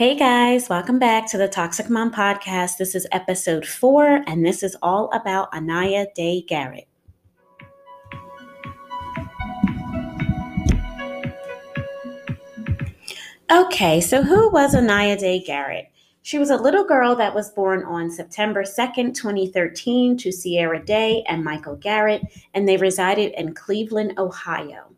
Hey guys, welcome back to the Toxic Mom Podcast. This is episode 4, and this is all about Aniya Day-Garrett. Okay, so who was Aniya Day-Garrett? She was a little girl that was born on September 2nd, 2013 to Sierra Day and Michael Garrett, and they resided in Cleveland, Ohio.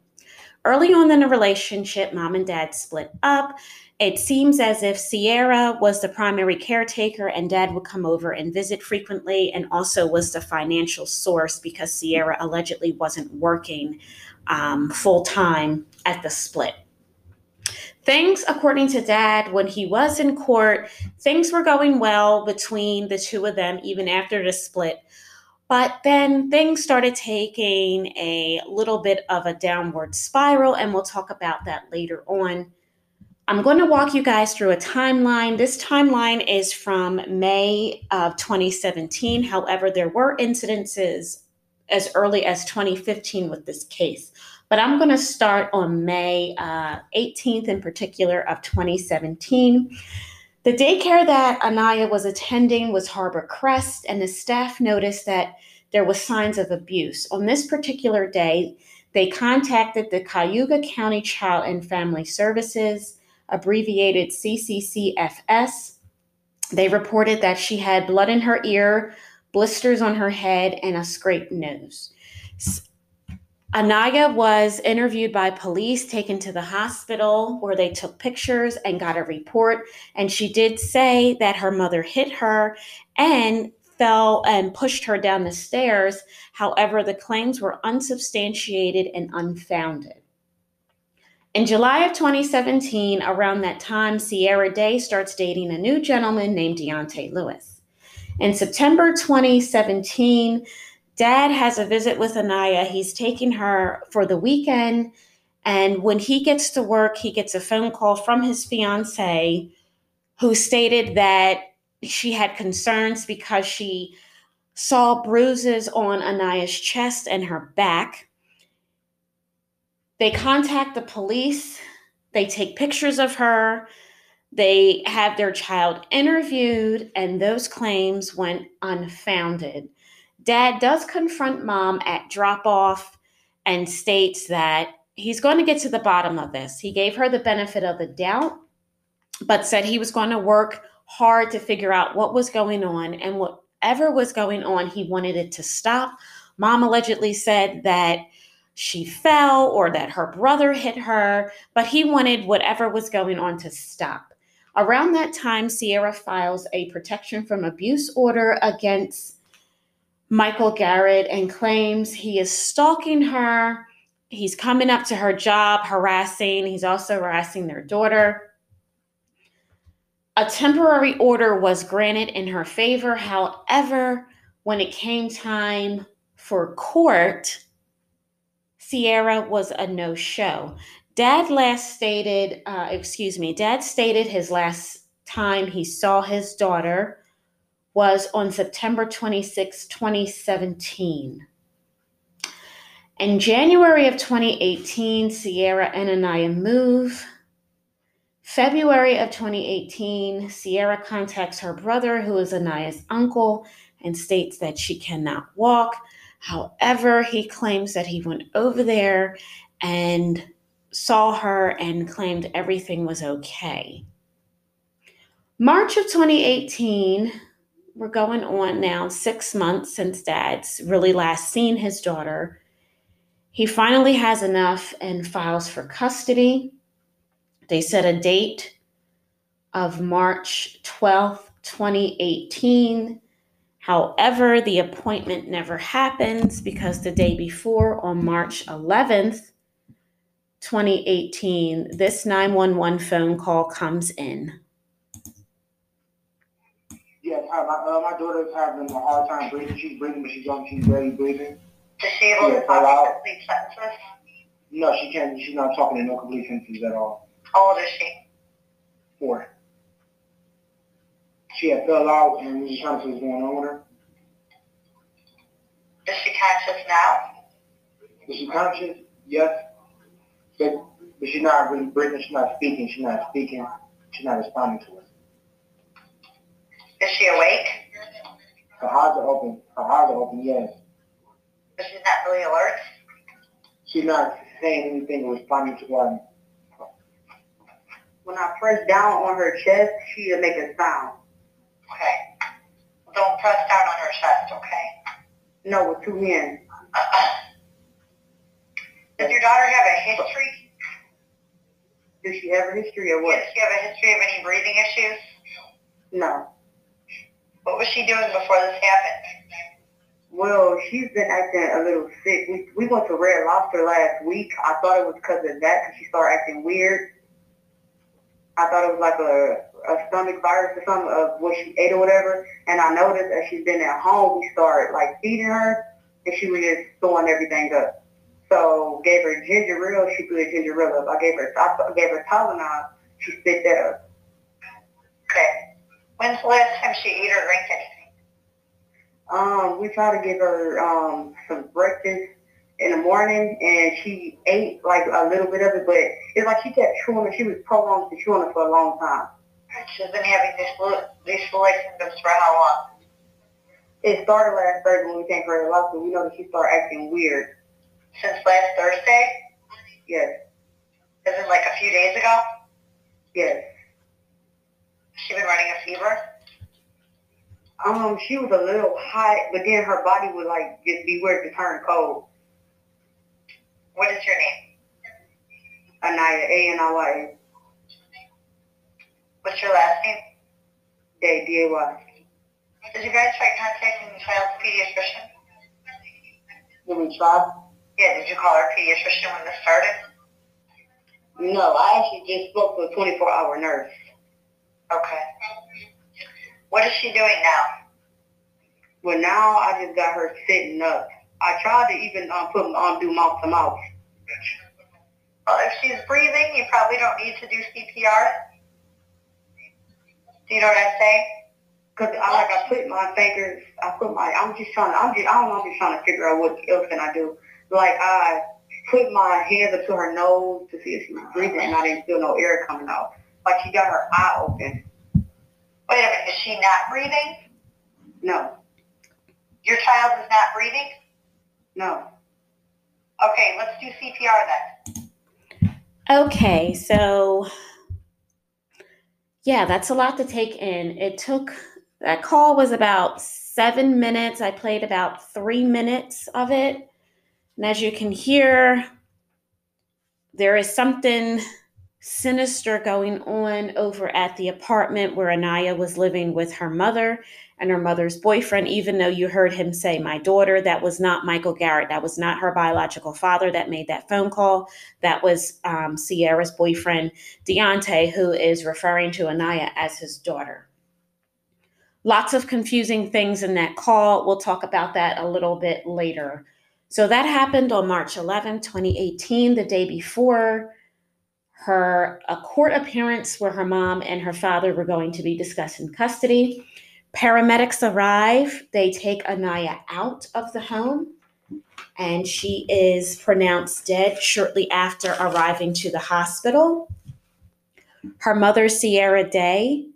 Early on in the relationship, mom and dad split up. It seems as if Sierra was the primary caretaker and dad would come over and visit frequently and also was the financial source because Sierra allegedly wasn't working full-time at the split. Things, according to dad, when he was in court, things were going well between the two of them even after the split. But then things started taking a little bit of a downward spiral, and we'll talk about that later on. I'm going to walk you guys through a timeline. This timeline is from May of 2017. However, there were incidences as early as 2015 with this case. But I'm going to start on May 18th in particular of 2017. The daycare that Aniya was attending was Harbor Crest, and the staff noticed that there were signs of abuse. On this particular day, they contacted the Cayuga County Child and Family Services, abbreviated CCCFS. They reported that she had blood in her ear, blisters on her head, and a scraped nose. Aniya was interviewed by police, taken to the hospital where they took pictures and got a report. And she did say that her mother hit her and fell and pushed her down the stairs. However, the claims were unsubstantiated and unfounded. In July of 2017, around that time, Sierra Day starts dating a new gentleman named Deontay Lewis. In September 2017, dad has a visit with Aniya. He's taking her for the weekend. And when he gets to work, he gets a phone call from his fiance who stated that she had concerns because she saw bruises on Aniya's chest and her back. They contact the police. They take pictures of her. They have their child interviewed, and those claims went unfounded. Dad does confront mom at drop-off and states that he's going to get to the bottom of this. He gave her the benefit of the doubt, but said he was going to work hard to figure out what was going on, and whatever was going on, he wanted it to stop. Mom allegedly said that she fell or that her brother hit her, but he wanted whatever was going on to stop. Around that time, Sierra files a protection from abuse order against Michael Garrett and claims he is stalking her. He's coming up to her job, harassing. He's also harassing their daughter. A temporary order was granted in her favor. However, when it came time for court, Sierra was a no-show. Dad stated his last time he saw his daughter was on September 26, 2017. In January of 2018, Sierra and Aniya move. February of 2018, Sierra contacts her brother, who is Aniya's uncle, and states that she cannot walk. However, he claims that he went over there and saw her and claimed everything was okay. March of 2018, we're going on now 6 months since dad's really last seen his daughter. He finally has enough and files for custody. They set a date of March 12th, 2018. However, the appointment never happens because the day before, on March 11th, 2018, this 911 phone call comes in. Yes, hi. My daughter is having a hard time breathing. She's breathing, but she's young. She's barely breathing. Does she have complete sentences? No, she can't. She's not talking in no complete sentences at all. How old is she? 4. She had fell out, and we just trying to see what's going on with her. Is she conscious now? Is she conscious? Yes. But she's not really breathing. She's not speaking. She's not responding to us. Is she awake? Her eyes are open. Her eyes are open, yes. But she's not really alert? She's not saying anything or responding to us. When I press down on her chest, she'll make a sound. Okay. Don't press down on her chest, okay? No, with two hands. Does your daughter have a history? Does she have a history of what? Does she have a history of any breathing issues? No. What was she doing before this happened? Well, she's been acting a little sick. We went to Red Lobster last week. I thought it was because of that, because she started acting weird. I thought it was like a stomach virus or something of what she ate or whatever. And I noticed that she's been at home. We started like feeding her, and she was just throwing everything up. So gave her ginger ale. She threw the ginger ale up. I gave her Tylenol. She spit that up. Okay. When's the last time she ate or drank anything? We tried to give her some breakfast in the morning, and she ate like a little bit of it, but it's like she kept chewing it. She was prolonged to chewing it for a long time. She's been having these symptoms for how long? It started last Thursday when we came for her last, but we know that she started acting weird. Since last Thursday? Yes. As in like a few days ago? Yes. Has she been running a fever? She was a little hot, but then her body would like just be weird to turn cold. What is your name? Aniya, A-N-I-Y-A. What's your last name? Day, D-A-Y. Did you guys try contacting the child's pediatrician? Did we try? Yeah, did you call her pediatrician when this started? No, I actually just spoke to a 24-hour nurse. Okay. What is she doing now? Well, now I just got her sitting up. I tried to even put them on, do mouth to mouth. Well, if she's breathing, you probably don't need to do CPR. Do you know what I'm saying? Because I put my fingers, I'm just trying to figure out what else can I do. Like I put my hands up to her nose to see if she was breathing, and I didn't feel no air coming out. Like she got her eye open. Wait a minute, is she not breathing? No. Your child is not breathing? No. Okay, let's do CPR then. Okay, so yeah, that's a lot to take in. That call was about 7 minutes. I played about 3 minutes of it. And as you can hear, there is something sinister going on over at the apartment where Aniya was living with her mother and her mother's boyfriend, even though you heard him say, my daughter, that was not Michael Garrett. That was not her biological father that made that phone call. That was Sierra's boyfriend, Deontay, who is referring to Aniya as his daughter. Lots of confusing things in that call. We'll talk about that a little bit later. So that happened on March 11, 2018, the day before a court appearance where her mom and her father were going to be discussing custody. Paramedics arrive. They take Aniya out of the home, and she is pronounced dead shortly after arriving to the hospital. Her mother, Sierra Day,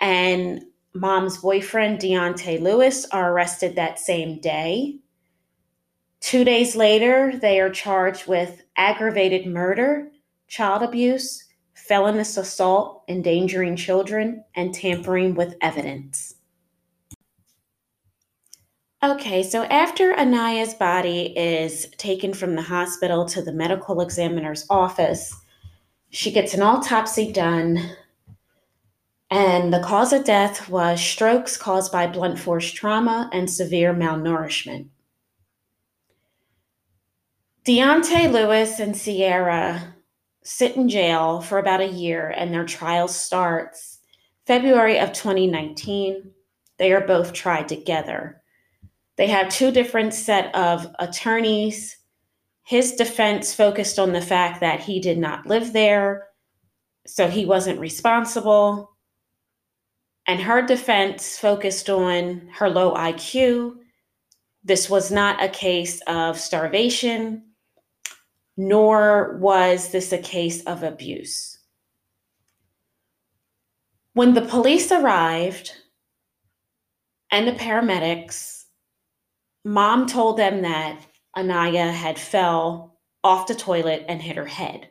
and mom's boyfriend, Deontay Lewis, are arrested that same day. 2 days later, they are charged with aggravated murder, child abuse, felonious assault, endangering children, and tampering with evidence. Okay, so after Aniya's body is taken from the hospital to the medical examiner's office, she gets an autopsy done, and the cause of death was strokes caused by blunt force trauma and severe malnourishment. Deontay Lewis and Sierra sit in jail for about a year, and their trial starts February of 2019. They are both tried together. They have two different set of attorneys. His defense focused on the fact that he did not live there, so he wasn't responsible. And her defense focused on her low IQ. This was not a case of starvation, nor was this a case of abuse. When the police arrived and the paramedics, Mom told them that Aniya had fell off the toilet and hit her head.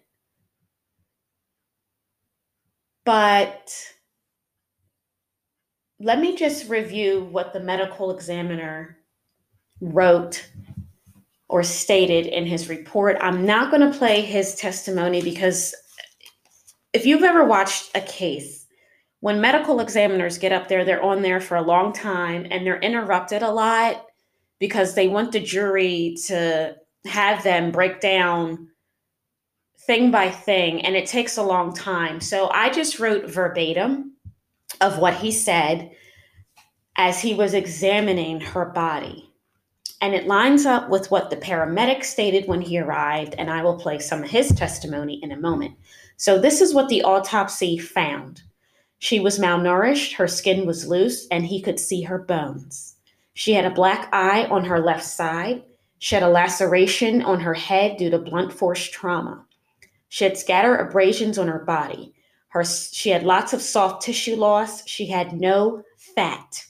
But let me just review what the medical examiner wrote or stated in his report. I'm not going to play his testimony because if you've ever watched a case, when medical examiners get up there, they're on there for a long time and they're interrupted a lot because they want the jury to have them break down thing by thing, and it takes a long time. So I just wrote verbatim of what he said as he was examining her body. And it lines up with what the paramedic stated when he arrived, and I will play some of his testimony in a moment. So this is what the autopsy found. She was malnourished, her skin was loose, and he could see her bones. She had a black eye on her left side. She had a laceration on her head due to blunt force trauma. She had scatter abrasions on her body. She had lots of soft tissue loss. She had no fat.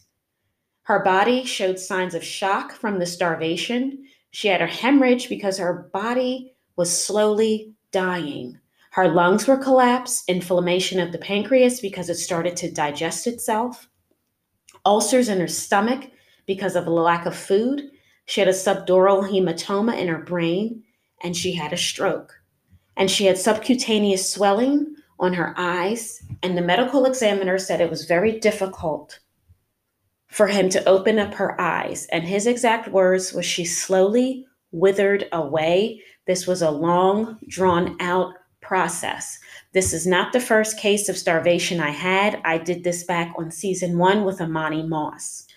Her body showed signs of shock from the starvation. She had a hemorrhage because her body was slowly dying. Her lungs were collapsed, inflammation of the pancreas because it started to digest itself, ulcers in her stomach because of a lack of food. She had a subdural hematoma in her brain, and she had a stroke. And she had subcutaneous swelling on her eyes, and the medical examiner said it was very difficult for him to open up her eyes. And his exact words was she slowly withered away. This was a long, drawn out process. This is not the first case of starvation I had. I did this back on season 1 with Amani Moss.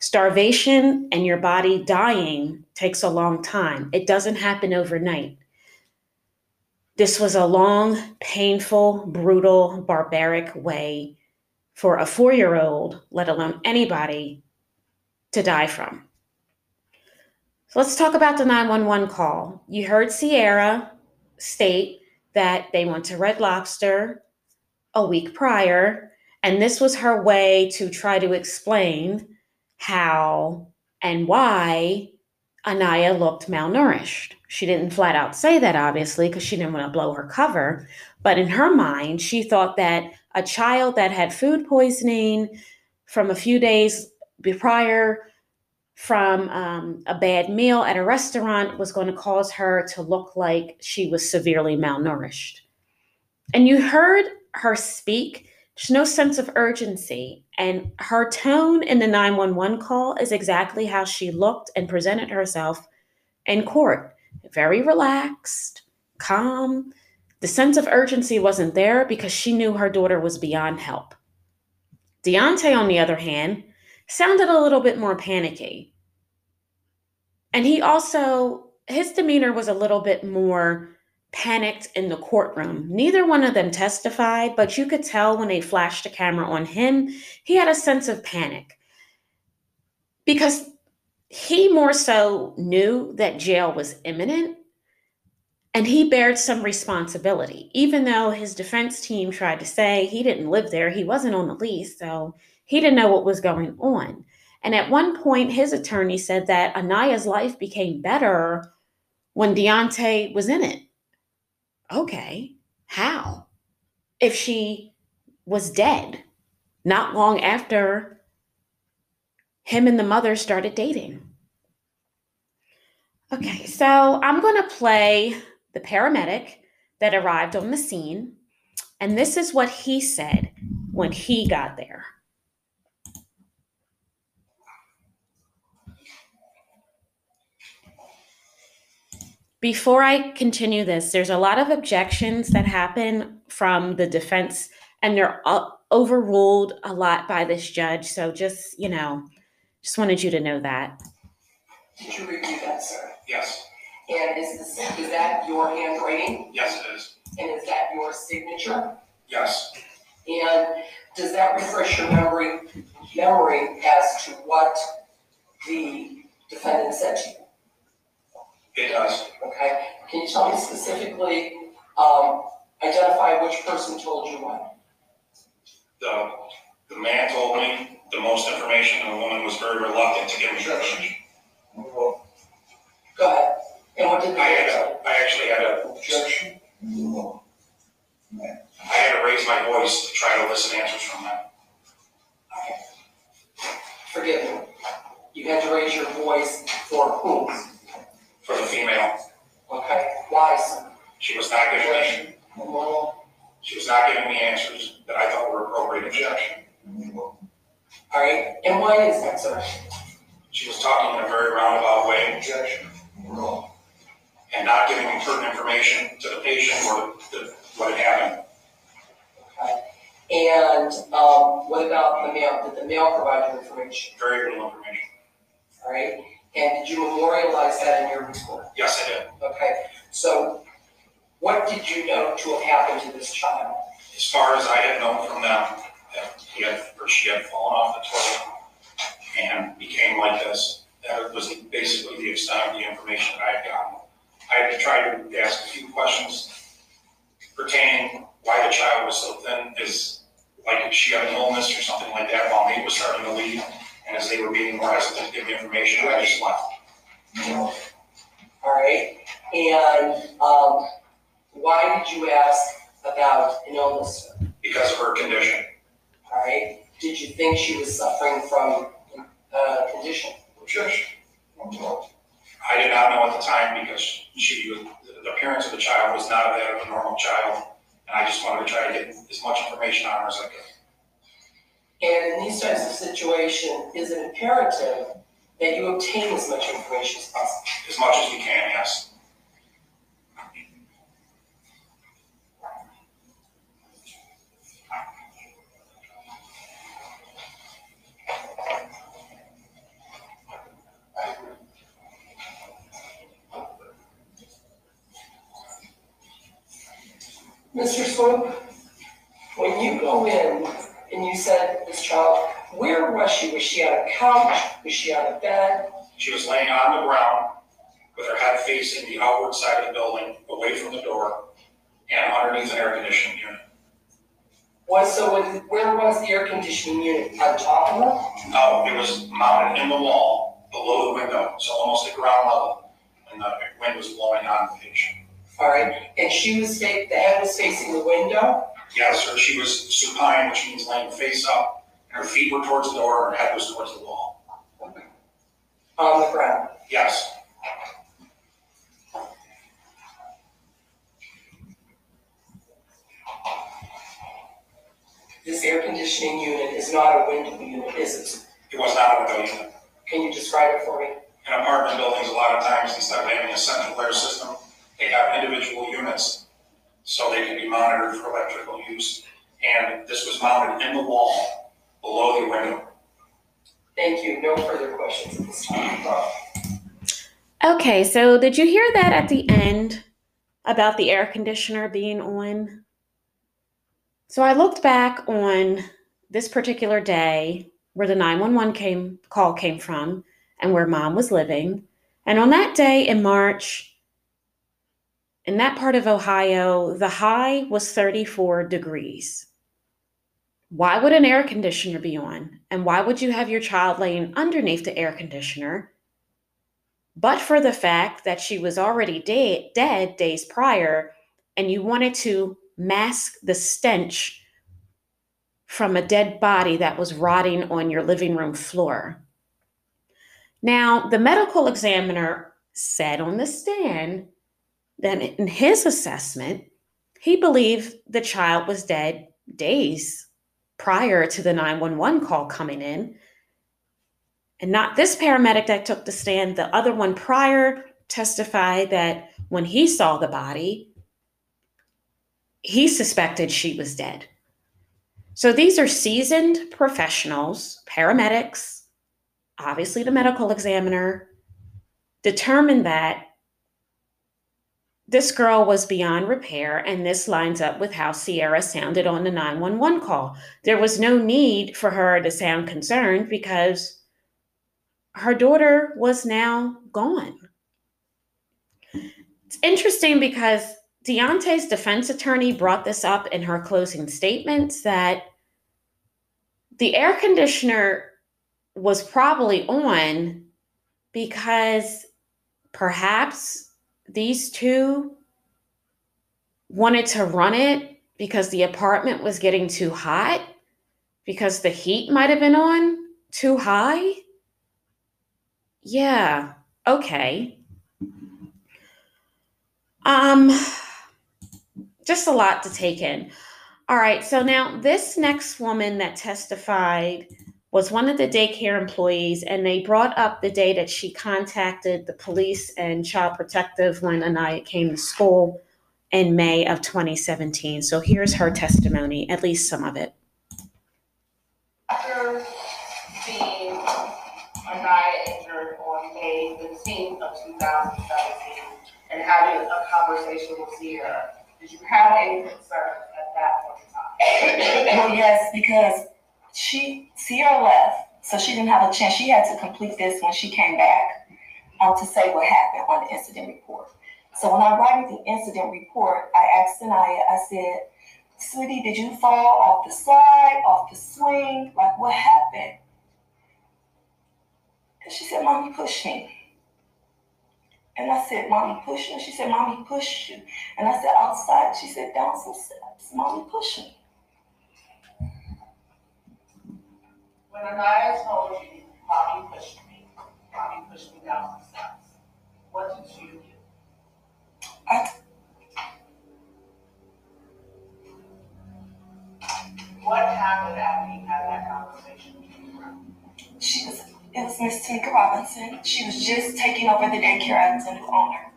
Starvation and your body dying takes a long time. It doesn't happen overnight. This was a long, painful, brutal, barbaric way for a 4-year-old, let alone anybody, to die from. So let's talk about the 911 call. You heard Sierra state that they went to Red Lobster a week prior, and this was her way to try to explain how and why Aniya looked malnourished. She didn't flat out say that, obviously, because she didn't want to blow her cover. But in her mind, she thought that a child that had food poisoning from a few days prior from a bad meal at a restaurant was going to cause her to look like she was severely malnourished. And you heard her speak. There's no sense of urgency. And her tone in the 911 call is exactly how she looked and presented herself in court. Very relaxed, calm. The sense of urgency wasn't there because she knew her daughter was beyond help. Deontay, on the other hand, sounded a little bit more panicky. And he also, his demeanor was a little bit more panicked in the courtroom. Neither one of them testified, but you could tell when they flashed the camera on him, he had a sense of panic. Because he more so knew that jail was imminent, and he bared some responsibility, even though his defense team tried to say he didn't live there, he wasn't on the lease, so he didn't know what was going on. And at one point, his attorney said that Aniya's life became better when Deontay was in it. Okay, how? If she was dead not long after him and the mother started dating. Okay, so I'm going to play the paramedic that arrived on the scene, and this is what he said when he got there. Before I continue this, there's a lot of objections that happen from the defense, and they're overruled a lot by this judge. So just, you know, just wanted you to know that. Did you review that, sir? Yes. And is that your handwriting? Yes, it is. And is that your signature? Yes. And does that refresh your memory as to what the defendant said to you? It does. Okay. Can you tell me specifically, identify which person told you what? The very reluctant to give instructions. Go ahead. And what did I actually had an objection. I had to raise my voice to try to elicit answers from them. Okay. Forgive me. You had to raise your voice for whom? For the female. Okay. Why, sir? She was not giving me. She was not giving me answers that I thought were appropriate objection. All right. And why is that, sir? She was talking in a very roundabout way. Objection. And not giving pertinent information to the patient or what had happened. Okay. And what about the male? Did the male provide you information? Very little information. All right. And did you memorialize that in your report? Yes, I did. Okay. So what did you know to have happened to this child? As far as I had known from them, that he had or she had fallen off the toilet and became like this. That was basically the extent of the information that I had gotten. I had to try to ask a few questions pertaining why the child was so thin, is like if she had an illness or something like that while Nate was starting to leave, and as they were being more hesitant to give me information, I just left. All right. And why did you ask about an illness? Because of her condition. All right. Did you think she was suffering from a condition? Objection. I did not know at the time because the appearance of the child was not that of a normal child, and I just wanted to try to get as much information on her as I could. And in these types of situations, is it imperative that you obtain as much information as possible? As much as you can, yes. Mr. Swoop, when you go in and you said this child, where was she? Was she on a couch? Was she on a bed? She was laying on the ground with her head facing the outward side of the building, away from the door, and underneath an air conditioning unit. Where was the air conditioning unit? On top of her? No, it was mounted in the wall below the window, so almost at ground level, and the wind was blowing on the patient. All right, and the head was facing the window? Yes, sir. She was supine, which means laying face up, and her feet were towards the door, and her head was towards the wall. Okay. On the ground? Yes. This air conditioning unit is not a window unit, is it? It was not a window unit. Can you describe it for me? In apartment buildings, a lot of times, instead of having a central air system, they have individual units, so they can be monitored for electrical use. And this was mounted in the wall, below the window. Thank you. No further questions at this time. Okay, so did you hear that at the end about the air conditioner being on? So I looked back on this particular day where the 911 call came from and where Mom was living. And on that day in March, in that part of Ohio, the high was 34 degrees. Why would an air conditioner be on? And why would you have your child laying underneath the air conditioner? But for the fact that she was already dead days prior, and you wanted to mask the stench from a dead body that was rotting on your living room floor. Now, the medical examiner said on the stand, then in his assessment, he believed the child was dead days prior to the 911 call coming in. And not this paramedic that took the stand, the other one prior testified that when he saw the body, he suspected she was dead. So these are seasoned professionals, paramedics, obviously the medical examiner, determined that this girl was beyond repair, and this lines up with how Sierra sounded on the 911 call. There was no need for her to sound concerned because her daughter was now gone. It's interesting because Deontay's defense attorney brought this up in her closing statements that the air conditioner was probably on because perhaps these two wanted to run it because the apartment was getting too hot, because the heat might have been on too high. Yeah, okay. Just a lot to take in. All right, so now this next woman that testified was one of the daycare employees, and they brought up the day that she contacted the police and Child Protective when Aniya came to school in May of 2017. So here's her testimony, at least some of it. After being Aniya injured on May 15th of 2017 and having a conversation with Sierra, did you have any concerns at that point in time? Well, yes, because Sierra left, so she didn't have a chance. She had to complete this when she came back to say what happened on the incident report. So when I'm writing the incident report, I asked Aniya, I said, "Sweetie, did you fall off the slide, off the swing? Like, what happened?" And she said, "Mommy pushed me." And I said, "Mommy pushed you?" And she said, "Mommy pushed you." And I said, "Outside?" She said, "Down some steps. Mommy pushed me." When Aniya told you, mommy pushed me down some steps, what did you do? What happened after you had that conversation? It was Miss Tamika Robinson. She was just taking over the daycare as an owner.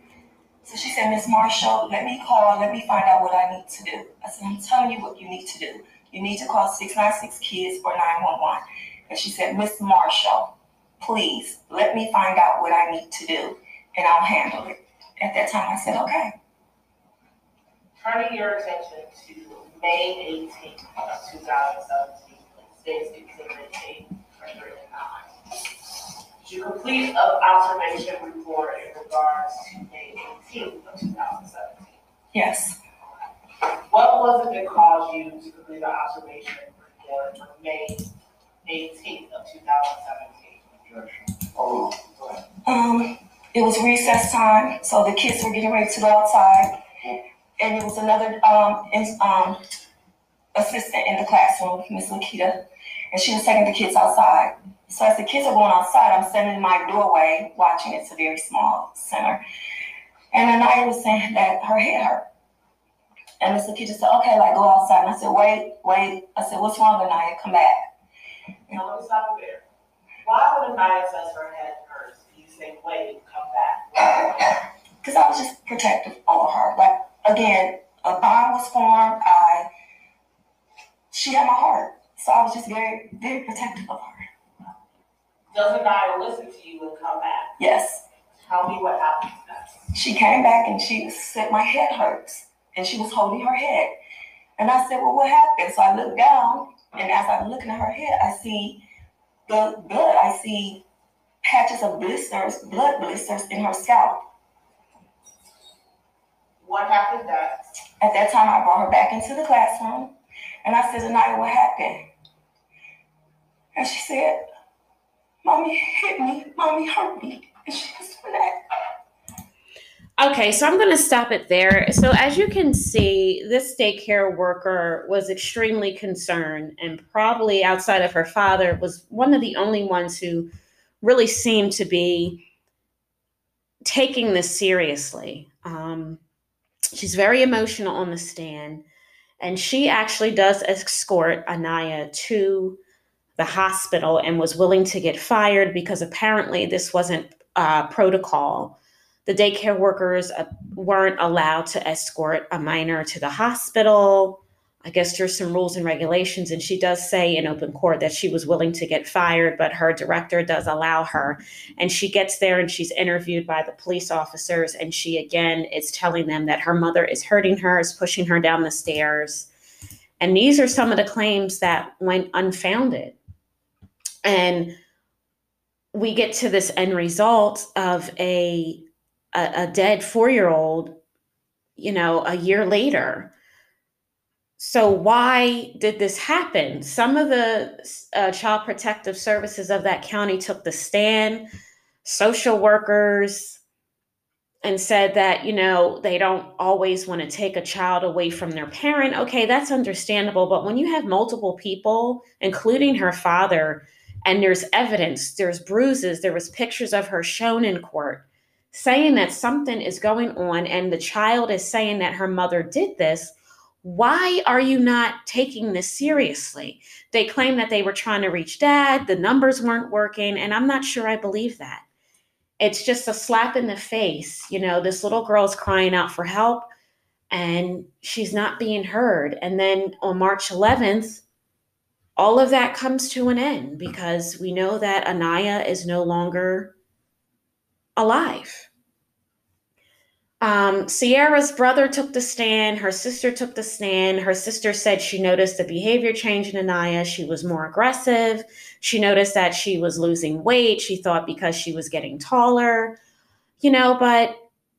So she said, "Miss Marshall, let me find out what I need to do." I said, "I'm telling you what you need to do. You need to call 696-KIDS or 911. And she said, "Miss Marshall, please, let me find out what I need to do, and I'll handle it." At that time, I said, "Okay." Turning your attention to May 18th of 2017, State's Exhibit 8-39. Did you complete an observation report in regards to May 18th of 2017? Yes. What was it that caused you to complete an observation report for May 18th of 2017? It was recess time, so the kids were getting ready to go outside, and it was another assistant in the classroom, Miss Lakita, and she was taking the kids outside. So as the kids are going outside, I'm standing in my doorway watching. It's a very small center, and Aniya was saying that her head hurt, and Miss Lakita said, "Okay, like go outside." And I said, "Wait." I said, "What's wrong, Aniya? Come back." Now let me stop you there. Why would Aniya says her head hurts? Say, "Wait, come back." Because I was just protective over her. Like, again, a bond was formed. She had my heart. So I was just very, very protective of her. Does Aniya listen to you and come back? Yes. Tell me what happened next. She came back and she said, "My head hurts." And she was holding her head. And I said, "Well, what happened?" So I looked down, and as I'm looking at her head, I see the blood. I see patches of blisters, blood blisters in her scalp. What happened next? At that time, I brought her back into the classroom, and I said, "Aniya, what happened?" And she said, "Mommy hit me, Mommy hurt me," and she was doing that. Okay, so I'm going to stop it there. So as you can see, this daycare worker was extremely concerned, and probably outside of her father was one of the only ones who really seemed to be taking this seriously. She's very emotional on the stand, and she actually does escort Aniya to the hospital and was willing to get fired because apparently this wasn't protocol. The daycare workers weren't allowed to escort a minor to the hospital. I guess there's some rules and regulations, and she does say in open court that she was willing to get fired, but her director does allow her. And she gets there and she's interviewed by the police officers, and she again is telling them that her mother is hurting her, is pushing her down the stairs. And these are some of the claims that went unfounded. And we get to this end result of a dead 4-year-old, a year later. So why did this happen? Some of the child protective services of that county took the stand, social workers, and said that, you know, they don't always want to take a child away from their parent. Okay, that's understandable. But when you have multiple people, including her father, and there's evidence, there's bruises, there was pictures of her shown in court, saying that something is going on and the child is saying that her mother did this, why are you not taking this seriously? They claim that they were trying to reach dad, the numbers weren't working, and I'm not sure I believe that. It's just a slap in the face. You know, this little girl's crying out for help and she's not being heard. And then on March 11th, all of that comes to an end because we know that Aniya is no longer alive. Sierra's brother took the stand. Her sister took the stand. Her sister said she noticed the behavior change in Aniya. She was more aggressive. She noticed that she was losing weight. She thought because she was getting taller, you know,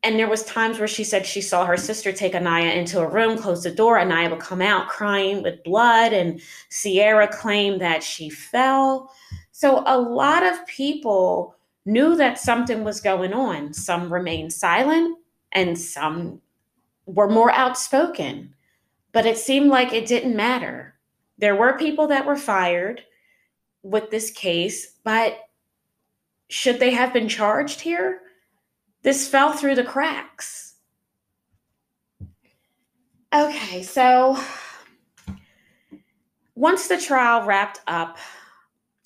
and there was times where she said she saw her sister take Aniya into a room, close the door. Aniya would come out crying with blood, and Sierra claimed that she fell. So a lot of people knew that something was going on. Some remained silent, and some were more outspoken, but it seemed like it didn't matter. There were people that were fired with this case, but should they have been charged here? This fell through the cracks. Okay, so once the trial wrapped up,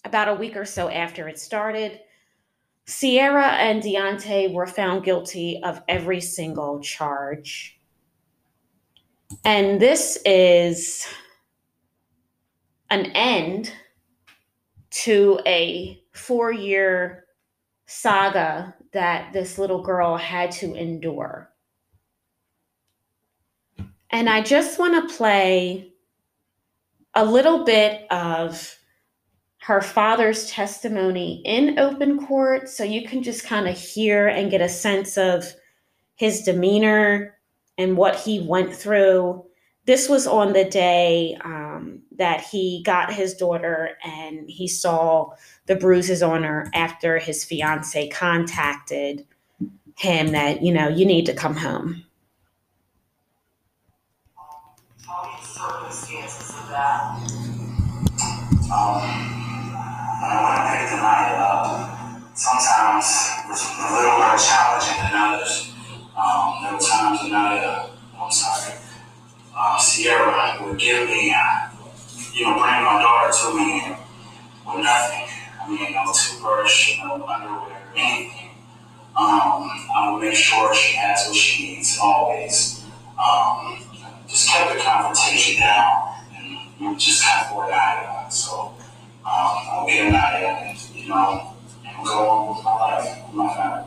about a week or so after it started, Sierra and Deontay were found guilty of every single charge. And this is an end to a 4-year saga that this little girl had to endure. And I just want to play a little bit of her father's testimony in open court, so you can just kind of hear and get a sense of his demeanor and what he went through. This was on the day that he got his daughter and he saw the bruises on her after his fiance contacted him that, you know, you need to come home. All these circumstances of that. I don't want to pick the night up. Sometimes it was a little more challenging than others. There were times when Sierra would give me, bring my daughter to me and with nothing. No toothbrush, no underwear, anything. I would make sure she has what she needs always. Just kept the confrontation down and we would just have what I had. So. I'll be an idea, and go on with my life, with my family.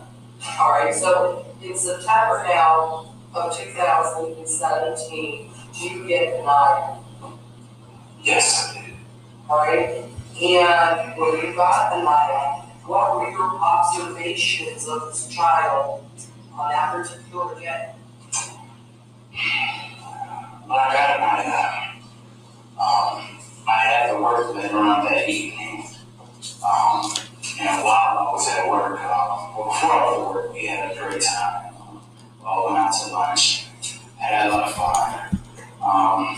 All right, so in September now of 2017, you get an idea. Yes, I did. All right, and when you got an idea, what were your observations of this child on that particular day? When I got an idea, I had to work later on that evening, and while I was at work, before I was at work, we had a great time. I went out to lunch, had a lot of fun.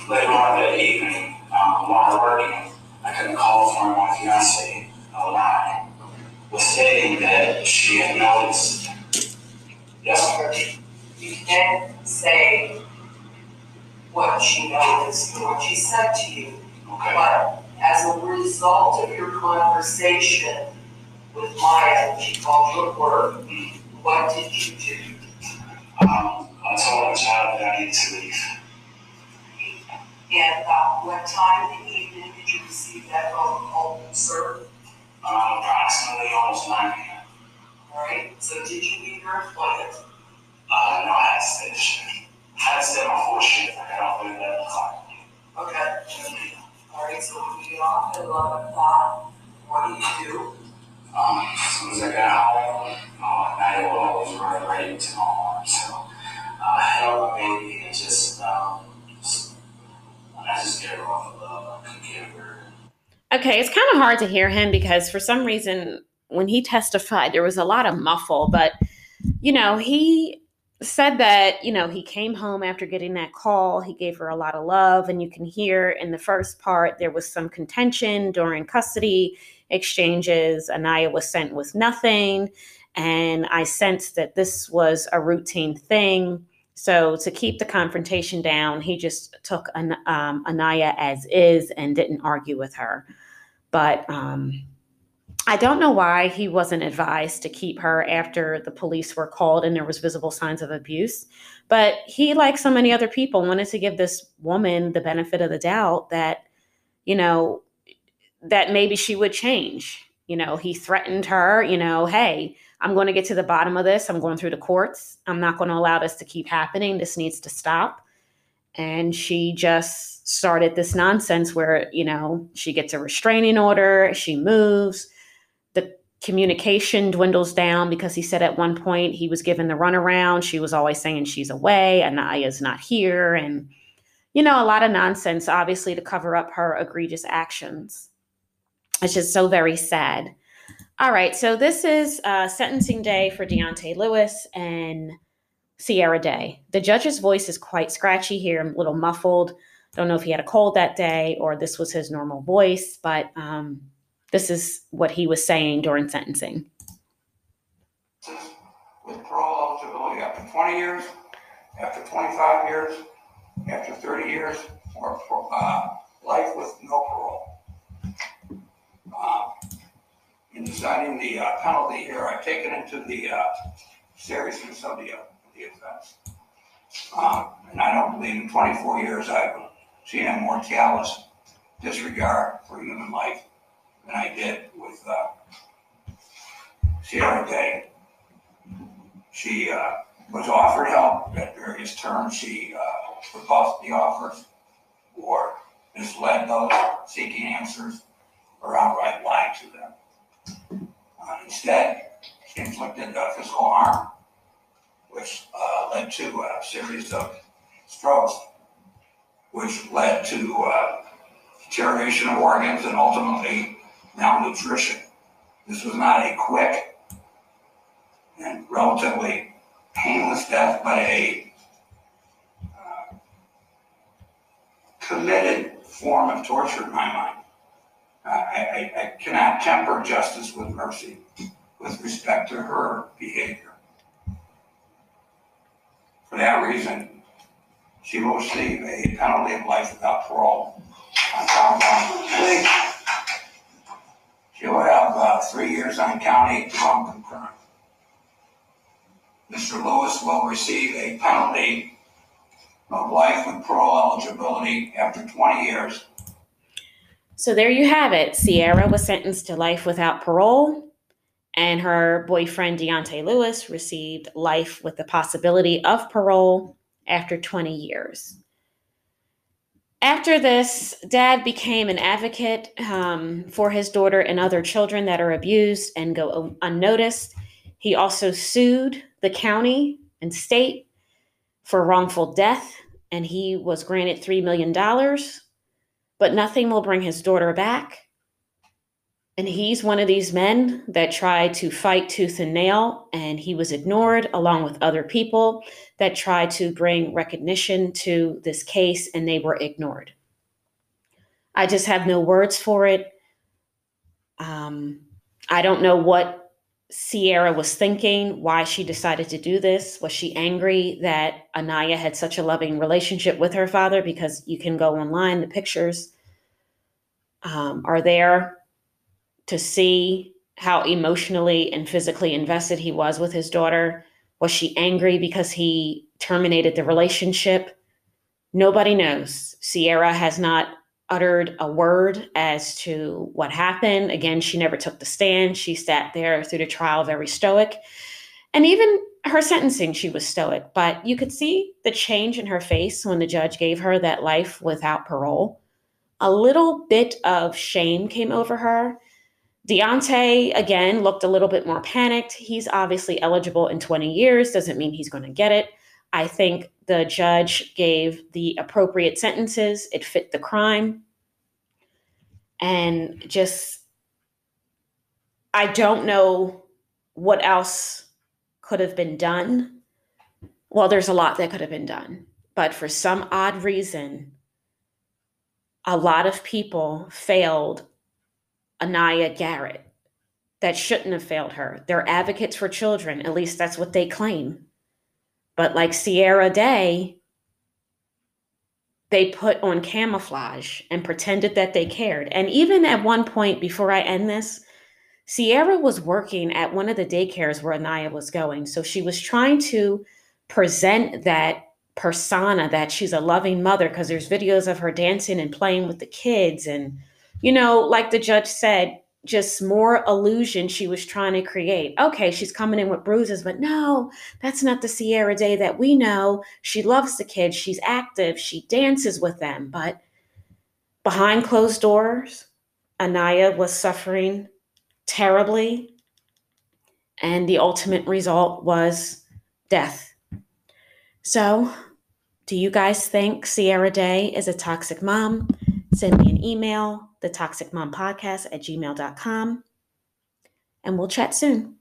Later on that evening, while working, I couldn't call for my fiance. A lie was stating that she had noticed. Yes, you can't say what she noticed, what she said to you. Okay. But as a result of your conversation with Maya, she called you at work, what did you do? I told the child that I needed to leave. And what time in the evening did you receive that phone call, sir? Approximately almost 9 p.m. All right. So did you leave your employment? No, I had to stay the shift. I had to stay my full shift. I got off at 11 o'clock. Okay. Alright, so when you get off at 11 o'clock, what do you do? As soon as I got home, I was always ready to go home. So I held my baby and just I just never want to love. I can't hear it. Okay, it's kind of hard to hear him because for some reason when he testified, there was a lot of muffle, but you know, he said that, you know, he came home after getting that call. He gave her a lot of love, and you can hear in the first part, there was some contention during custody exchanges. Aniya was sent with nothing, and I sensed that this was a routine thing. So to keep the confrontation down, he just took Aniya as is and didn't argue with her. But I don't know why he wasn't advised to keep her after the police were called and there was visible signs of abuse. But he, like so many other people, wanted to give this woman the benefit of the doubt that, you know, that maybe she would change. You know, he threatened her, you know, hey, I'm going to get to the bottom of this. I'm going through the courts. I'm not going to allow this to keep happening. This needs to stop. And she just started this nonsense where, you know, she gets a restraining order. She moves. Communication dwindles down because he said at one point he was given the runaround. She was always saying she's away, Aniya's not here. And, you know, a lot of nonsense, obviously, to cover up her egregious actions. It's just so very sad. All right. So this is sentencing day for Deontay Lewis and Sierra Day. The judge's voice is quite scratchy here, a little muffled. Don't know if he had a cold that day or this was his normal voice, but this is what he was saying during sentencing. With parole eligibility after 20 years, after 25 years, after 30 years, or life with no parole. In deciding the penalty here, I've taken into the seriousness of the offense. And I don't believe in 24 years I've seen a more callous disregard for human life than I did with Sierra Day. She was offered help at various terms. She rebuffed the offers or misled those seeking answers or outright lied to them. Instead, she inflicted physical harm, which led to a series of strokes, which led to deterioration of organs and ultimately malnutrition. This was not a quick and relatively painless death, but a committed form of torture in my mind. I cannot temper justice with mercy with respect to her behavior. For that reason, she will receive a penalty of life without parole. On top of that, she will have 3 years on county term concurrent. Mr. Lewis will receive a penalty of life with parole eligibility after 20 years. So there you have it. Sierra was sentenced to life without parole, and her boyfriend Deontay Lewis received life with the possibility of parole after 20 years. After this, Dad became an advocate for his daughter and other children that are abused and go unnoticed. He also sued the county and state for wrongful death, and he was granted $3 million, but nothing will bring his daughter back. And he's one of these men that tried to fight tooth and nail, and he was ignored along with other people that tried to bring recognition to this case, and they were ignored. I just have no words for it. I don't know what Sierra was thinking, why she decided to do this. Was she angry that Aniya had such a loving relationship with her father? Because you can go online, the pictures are there to see how emotionally and physically invested he was with his daughter. Was she angry because he terminated the relationship? Nobody knows. Sierra has not uttered a word as to what happened. Again, she never took the stand. She sat there through the trial very stoic. And even her sentencing, she was stoic. But you could see the change in her face when the judge gave her that life without parole. A little bit of shame came over her. Deontay, again, looked a little bit more panicked. He's obviously eligible in 20 years. Doesn't mean he's going to get it. I think The judge gave the appropriate sentences. It fit the crime. And just, I don't know what else could have been done. Well, there's a lot that could have been done. But for some odd reason, a lot of people failed Aniya Garrett that shouldn't have failed her. They're advocates for children. At least that's what they claim. But like Sierra Day, they put on camouflage and pretended that they cared. And even at one point, before I end this, Sierra was working at one of the daycares where Aniya was going. So she was trying to present that persona that she's a loving mother, because there's videos of her dancing and playing with the kids. And, you know, like the judge said, just more illusion she was trying to create. Okay, she's coming in with bruises, but no, that's not the Sierra Day that we know. She loves the kids. She's active. She dances with them. But behind closed doors, Aniya was suffering terribly. And the ultimate result was death. So do you guys think Sierra Day is a toxic mom? Send me an email, thetoxicmompodcast@gmail.com, and we'll chat soon.